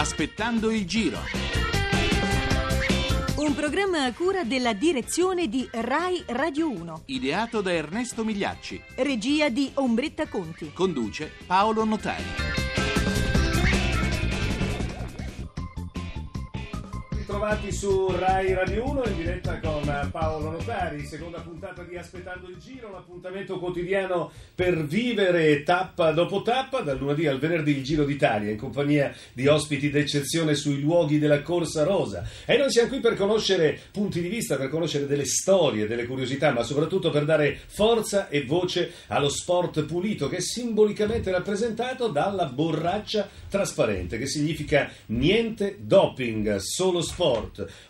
Aspettando il Giro. Un programma a cura della direzione di Rai Radio 1. Ideato da Ernesto Migliacci. Regia di Ombretta Conti. Conduce Paolo Notari. Ritrovati su Rai Radio 1 in diretta con Paolo Notari. Seconda puntata di Aspettando il Giro, l'appuntamento quotidiano per vivere tappa dopo tappa, dal lunedì al venerdì il Giro d'Italia, in compagnia di ospiti d'eccezione sui luoghi della Corsa Rosa. E noi siamo qui per conoscere punti di vista, per conoscere delle storie, delle curiosità, ma soprattutto per dare forza e voce allo sport pulito, che è simbolicamente rappresentato dalla borraccia trasparente, che significa niente doping, solo sport.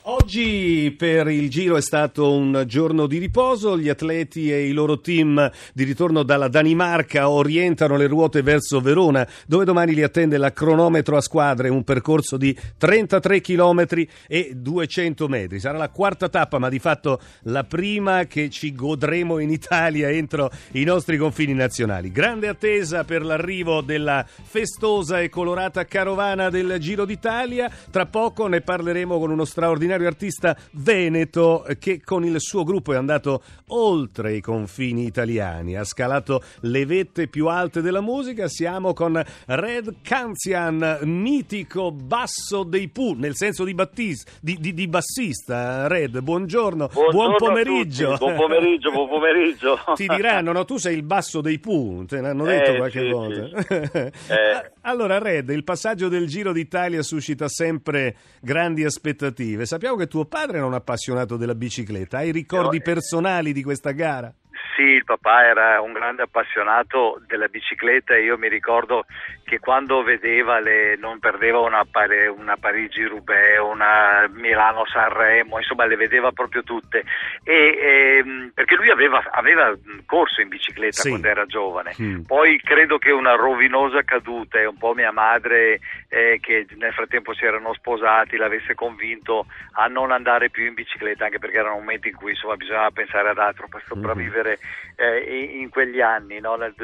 Oggi per il Giro è stato un giorno di riposo, gli atleti e i loro team di ritorno dalla Danimarca orientano le ruote verso Verona, dove domani li attende la cronometro a squadre, un percorso di 33 km e 200 metri. Sarà la quarta tappa, ma di fatto la prima che ci godremo in Italia entro i nostri confini nazionali. Grande attesa per l'arrivo della festosa e colorata carovana del Giro d'Italia, tra poco ne parleremo con uno straordinario artista veneto che con il suo gruppo è andato oltre i confini italiani, ha scalato le vette più alte della musica. Siamo con Red Canzian, mitico basso dei Pooh, nel senso di bassista. Red, buongiorno, buon pomeriggio. Buon pomeriggio. Ti diranno, no, tu sei il basso dei Pooh, te l'hanno detto qualche volta. Sì. Allora Red, il passaggio del Giro d'Italia suscita sempre grandi aspettative. Sappiamo che tuo padre era un appassionato della bicicletta, hai ricordi personali di questa gara? Sì, il papà era un grande appassionato della bicicletta e io mi ricordo che quando vedeva non perdeva una Parigi-Roubaix, una Milano-Sanremo, insomma le vedeva proprio tutte, e perché lui aveva corso in bicicletta quando era giovane. Poi credo che una rovinosa caduta e un po' mia madre, che nel frattempo si erano sposati, l'avesse convinto a non andare più in bicicletta, anche perché erano momenti in cui insomma bisognava pensare ad altro per sopravvivere in quegli anni, no? nel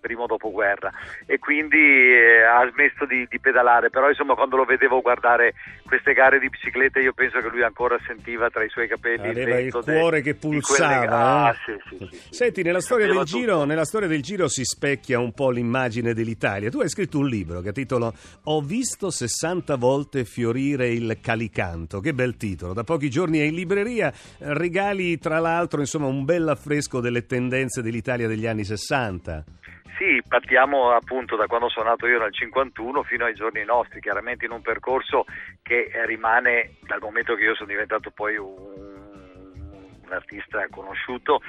primo dopoguerra, e quindi ha smesso di pedalare. Però insomma quando lo vedevo guardare queste gare di bicicletta, io penso che lui ancora sentiva tra i suoi capelli il cuore che pulsava quelle... Sì. Senti, nella storia del Giro si specchia un po' l'immagine dell'Italia. Tu hai scritto un libro che ha titolo Ho visto 60 volte fiorire il Calicanto, che bel titolo, da pochi giorni è in libreria. Regali tra l'altro insomma un bel affresco delle tendenze dell'Italia degli anni 60. Sì, partiamo appunto da quando sono nato io nel 51 fino ai giorni nostri, chiaramente in un percorso che rimane, dal momento che io sono diventato poi un artista conosciuto,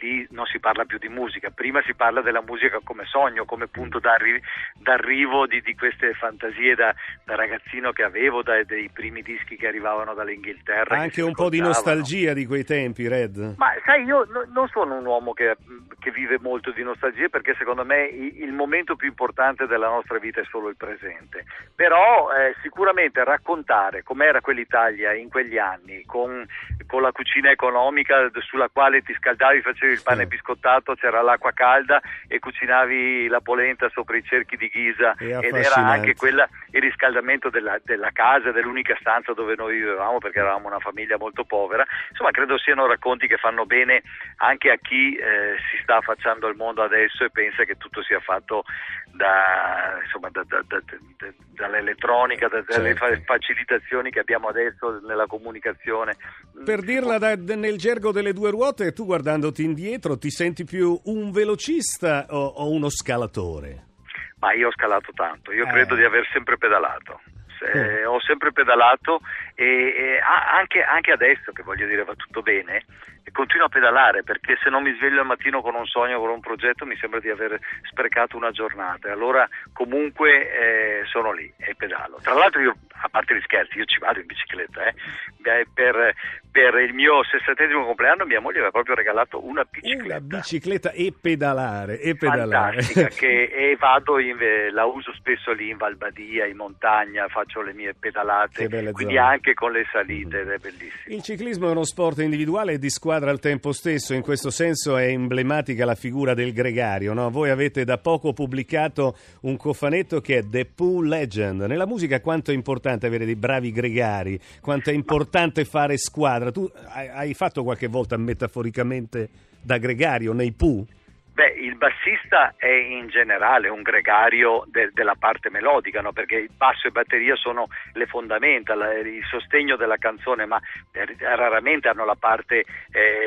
lì non si parla più di musica. Prima si parla della musica come sogno, come punto d'arrivo di queste fantasie da ragazzino che avevo, dei primi dischi che arrivavano dall'Inghilterra. Anche un po' di nostalgia di quei tempi, Red. Ma sai, io non sono un uomo che vive molto di nostalgia, perché secondo me il momento più importante della nostra vita è solo il presente. Però sicuramente raccontare com'era quell'Italia in quegli anni, con la cucina economica sulla quale ti scaldavi, facevi il pane biscottato, c'era l'acqua calda e cucinavi la polenta sopra i cerchi di ghisa, ed era anche quella il riscaldamento della casa, dell'unica stanza dove noi vivevamo, perché eravamo una famiglia molto povera. Insomma, credo siano racconti che fanno bene anche a chi si sta affacciando al mondo adesso e pensa che tutto sia fatto dall'elettronica, dalle facilitazioni che abbiamo adesso nella comunicazione. Per dirla nel gergo delle due ruote, tu guardandoti indietro ti senti più un velocista o uno scalatore? Ma io ho scalato tanto, io credo di aver sempre pedalato. Ho sempre pedalato e anche adesso, che voglio dire va tutto bene, continuo a pedalare, perché se non mi sveglio al mattino con un sogno, con un progetto, mi sembra di aver sprecato una giornata. Allora comunque sono lì e pedalo. Tra l'altro io a parte gli scherzi, io ci vado in bicicletta, per il mio 60° compleanno mia moglie aveva proprio regalato una bicicletta. Una bicicletta e pedalare. Fantastica, e vado, la uso spesso lì in Valbadia, in montagna, faccio le mie pedalate, quindi zona. Anche con le salite, ed è bellissimo. Il ciclismo è uno sport individuale e di squadra al tempo stesso, in questo senso è emblematica la figura del gregario, no? Voi avete da poco pubblicato un cofanetto che è The Pooh Legend. Nella musica quanto è importante avere dei bravi gregari, quanto è importante fare squadra. Tu hai fatto qualche volta metaforicamente da gregario nei Pooh? Beh, il bassista è in generale un gregario della parte melodica, no? Perché il basso e batteria sono le fondamenta, il sostegno della canzone, ma raramente hanno la parte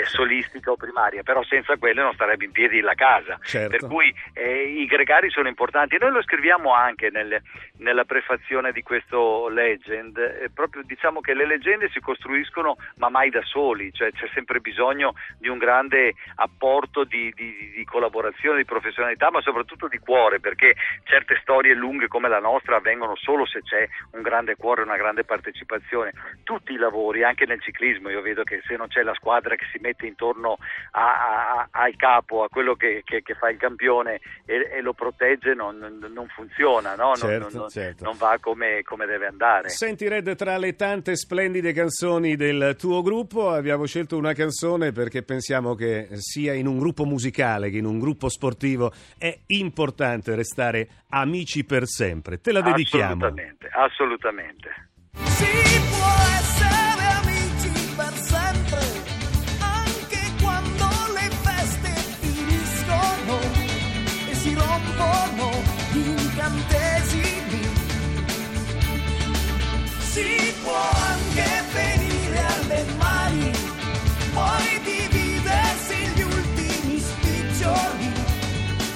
solistica o primaria, però senza quello non starebbe in piedi la casa, certo. Per cui i gregari sono importanti. Noi lo scriviamo anche nella prefazione di questo Legend, proprio diciamo che le leggende si costruiscono ma mai da soli, cioè c'è sempre bisogno di un grande apporto di collaborazione, di professionalità, ma soprattutto di cuore, perché certe storie lunghe come la nostra avvengono solo se c'è un grande cuore, una grande partecipazione. Tutti i lavori, anche nel ciclismo, io vedo che se non c'è la squadra che si mette intorno al capo, a quello che fa il campione e lo protegge, non funziona, no? Certo. Non va come deve andare. Senti Red, tra le tante splendide canzoni del tuo gruppo abbiamo scelto una canzone perché pensiamo che sia in un gruppo musicale che in un gruppo sportivo è importante restare amici per sempre. Te la dedichiamo. Assolutamente. Si può essere amici per sempre anche quando le feste finiscono e si rompono gli incantesimi. Si può anche venire alle mani, poi dividersi gli ultimi spiccioli,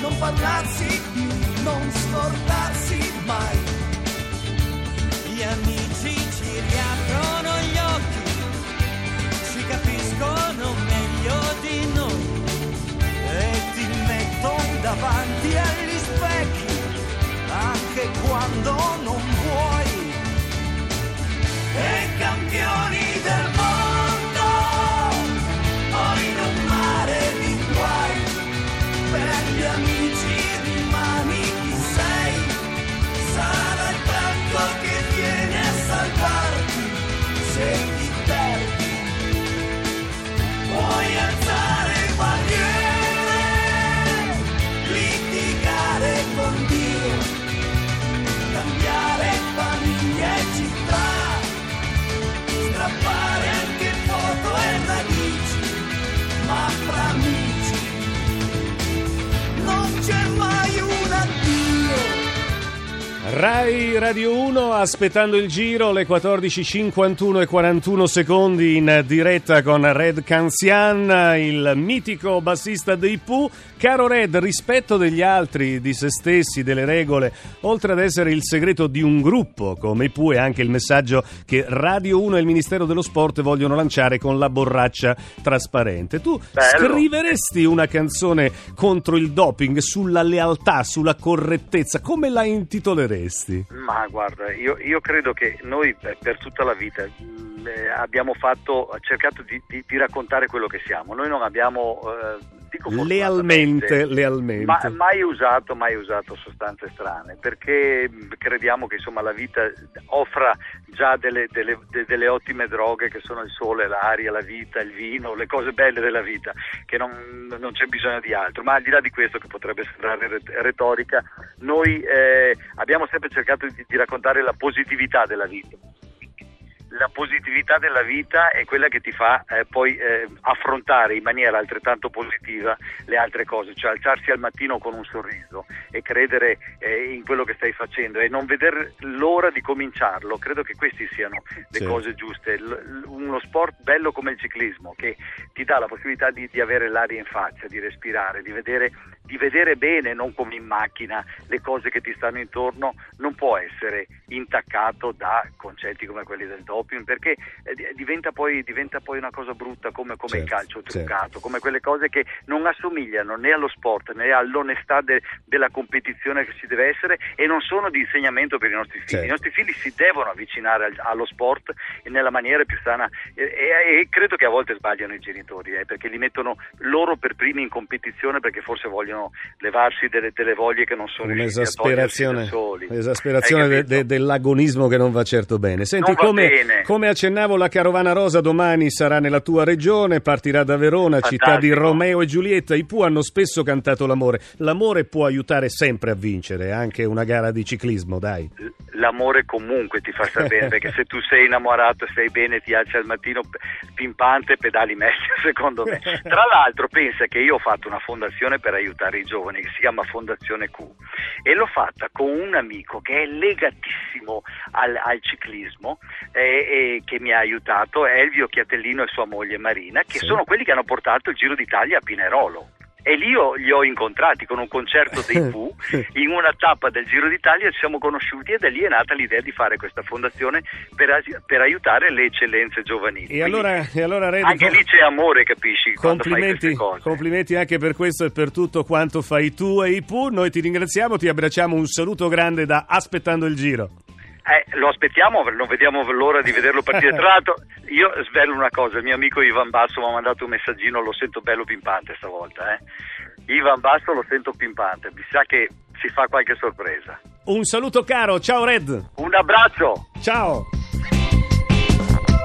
non parlarsi più, non scordarsi mai. Gli amici ci riaprono gli occhi, si capiscono meglio di noi e ti mettono davanti agli specchi anche quando non vuoi. E campioni del mondo, poi non mare di guai, per gli amici rimani chi sei, sarà il pacco che viene a salvarti se ti perdi. Puoi alzare barriere, litigare con Dio, cambiare famiglia e città, strappare anche foto e radici, ma fra amici non c'è mai un addio. Rai Radio 1, aspettando il giro, le 14:51:41 in diretta con Red Canzian, il mitico bassista dei Pooh. Caro Red, rispetto degli altri, di se stessi, delle regole, oltre ad essere il segreto di un gruppo come i Pooh, è anche il messaggio che Radio 1 e il Ministero dello Sport vogliono lanciare con la borraccia trasparente. Tu scriveresti una canzone contro il doping, sulla lealtà, sulla correttezza, come la intitoleresti? Ma guarda, io credo che noi per tutta la vita abbiamo cercato di raccontare quello che siamo. Noi non abbiamo lealmente mai usato sostanze strane, perché crediamo che insomma la vita offra già delle ottime droghe che sono il sole, l'aria, la vita, il vino, le cose belle della vita, che non c'è bisogno di altro. Ma al di là di questo, che potrebbe sembrare retorica, noi abbiamo sempre cercato di raccontare la positività della vita. La positività della vita è quella che ti fa poi affrontare in maniera altrettanto positiva le altre cose, cioè alzarsi al mattino con un sorriso e credere in quello che stai facendo e non vedere l'ora di cominciarlo. Credo che queste siano le cose giuste. Uno sport bello come il ciclismo, che ti dà la possibilità di avere l'aria in faccia, di respirare, di vedere di vedere bene, non come in macchina, le cose che ti stanno intorno, non può essere intaccato da concetti come quelli del doping, perché diventa poi una cosa brutta come certo, il calcio truccato, certo, come quelle cose che non assomigliano né allo sport né all'onestà della competizione che ci deve essere, e non sono di insegnamento per i nostri figli. Certo. I nostri figli si devono avvicinare allo sport nella maniera più sana, e credo che a volte sbagliano i genitori, perché li mettono loro per primi in competizione, perché forse vogliono levarsi delle voglie che non sono riusciti a togliersi da soli. Esasperazione dell'agonismo che non va certo bene. Senti, come accennavo, la Carovana Rosa domani sarà nella tua regione, partirà da Verona, città di Romeo e Giulietta. I Pooh hanno spesso cantato l'amore. L'amore può aiutare sempre a vincere, anche una gara di ciclismo, dai. L'amore comunque ti fa star bene, perché se tu sei innamorato, stai bene, ti alzi al mattino pimpante, pedali meglio, secondo me. Tra l'altro, pensa che io ho fatto una fondazione per aiutare i giovani, che si chiama Fondazione Q, e l'ho fatta con un amico che è legatissimo al ciclismo, che mi ha aiutato, Elvio Chiatellino e sua moglie Marina, che sono quelli che hanno portato il Giro d'Italia a Pinerolo. E lì io li ho incontrati con un concerto dei Pooh in una tappa del Giro d'Italia, ci siamo conosciuti, e da lì è nata l'idea di fare questa fondazione per aiutare le eccellenze giovanili. E allora Reddy, anche lì c'è amore, capisci? Complimenti, cose. Complimenti anche per questo e per tutto quanto fai tu e i Pooh. Noi ti ringraziamo, ti abbracciamo, un saluto grande da Aspettando il Giro. Lo aspettiamo, non vediamo l'ora di vederlo partire. Tra l'altro, io svelo una cosa, il mio amico Ivan Basso mi ha mandato un messaggino, lo sento bello pimpante stavolta, Ivan Basso lo sento pimpante, mi sa che si fa qualche sorpresa. Un saluto caro, ciao Red! Un abbraccio! Ciao!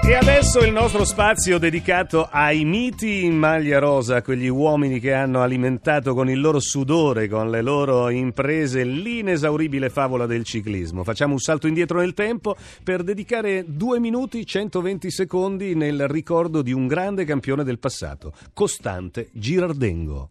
E adesso il nostro spazio dedicato ai miti in maglia rosa, quegli uomini che hanno alimentato con il loro sudore, con le loro imprese, l'inesauribile favola del ciclismo. Facciamo un salto indietro nel tempo per dedicare 2 minuti 120 secondi nel ricordo di un grande campione del passato, Costante Girardengo.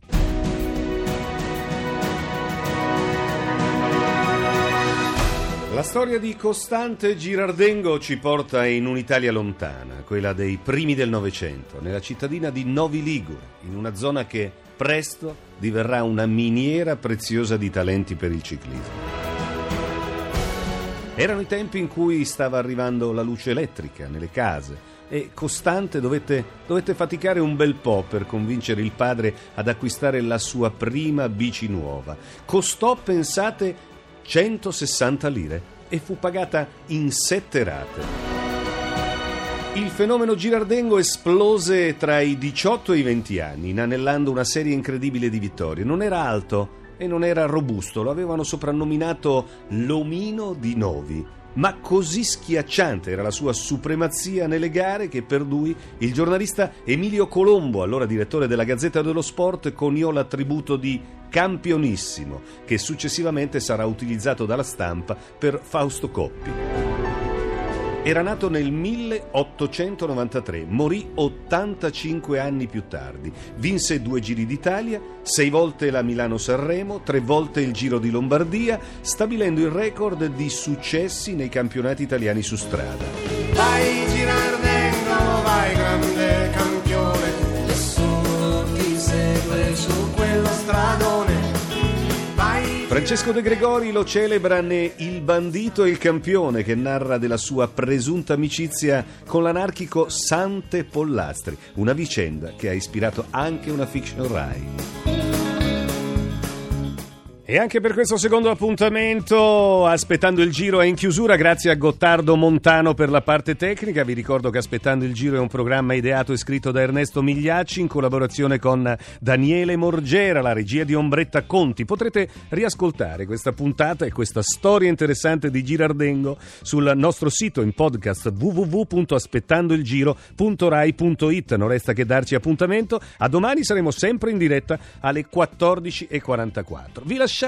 La storia di Costante Girardengo ci porta in un'Italia lontana, quella dei primi del Novecento, nella cittadina di Novi Ligure, in una zona che presto diverrà una miniera preziosa di talenti per il ciclismo. Erano i tempi in cui stava arrivando la luce elettrica nelle case e Costante dovette faticare un bel po' per convincere il padre ad acquistare la sua prima bici nuova. Costò, pensate, 160 lire e fu pagata in 7 rate. Il fenomeno Girardengo esplose tra i 18 e i 20 anni, inanellando una serie incredibile di vittorie. Non era alto e non era robusto, lo avevano soprannominato l'omino di Novi, ma così schiacciante era la sua supremazia nelle gare che per lui il giornalista Emilio Colombo, allora direttore della Gazzetta dello Sport, coniò l'attributo di Campionissimo, che successivamente sarà utilizzato dalla stampa per Fausto Coppi. Era nato nel 1893, morì 85 anni più tardi, vinse 2 Giri d'Italia, 6 volte la Milano-Sanremo, 3 volte il Giro di Lombardia, stabilendo il record di successi nei campionati italiani su strada. Vai Girardengo, vai grande campione, nessuno ti segue su quello stradone. Francesco De Gregori lo celebra ne Il bandito e il campione, che narra della sua presunta amicizia con l'anarchico Sante Pollastri, una vicenda che ha ispirato anche una fiction Rai. E anche per questo secondo appuntamento Aspettando il Giro è in chiusura, grazie a Gottardo Montano per la parte tecnica. Vi ricordo che Aspettando il Giro è un programma ideato e scritto da Ernesto Migliacci in collaborazione con Daniele Morgera, la regia di Ombretta Conti. Potrete riascoltare questa puntata e questa storia interessante di Girardengo sul nostro sito in podcast www.aspettandogiro.rai.it. Non resta che darci appuntamento, a domani saremo sempre in diretta alle 14:44. Vi lasciamo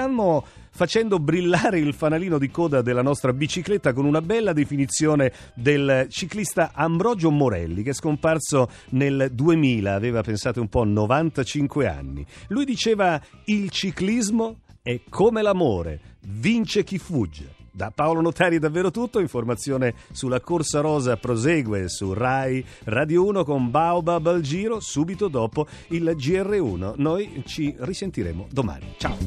facendo brillare il fanalino di coda della nostra bicicletta con una bella definizione del ciclista Ambrogio Morelli, che è scomparso nel 2000, aveva, pensate un po', 95 anni. Lui diceva: il ciclismo è come l'amore, vince chi fugge. Da Paolo Notari è davvero tutto. Informazione sulla corsa rosa prosegue su Rai Radio 1 con Baobab al Giro subito dopo il GR1. Noi ci risentiremo domani. Ciao.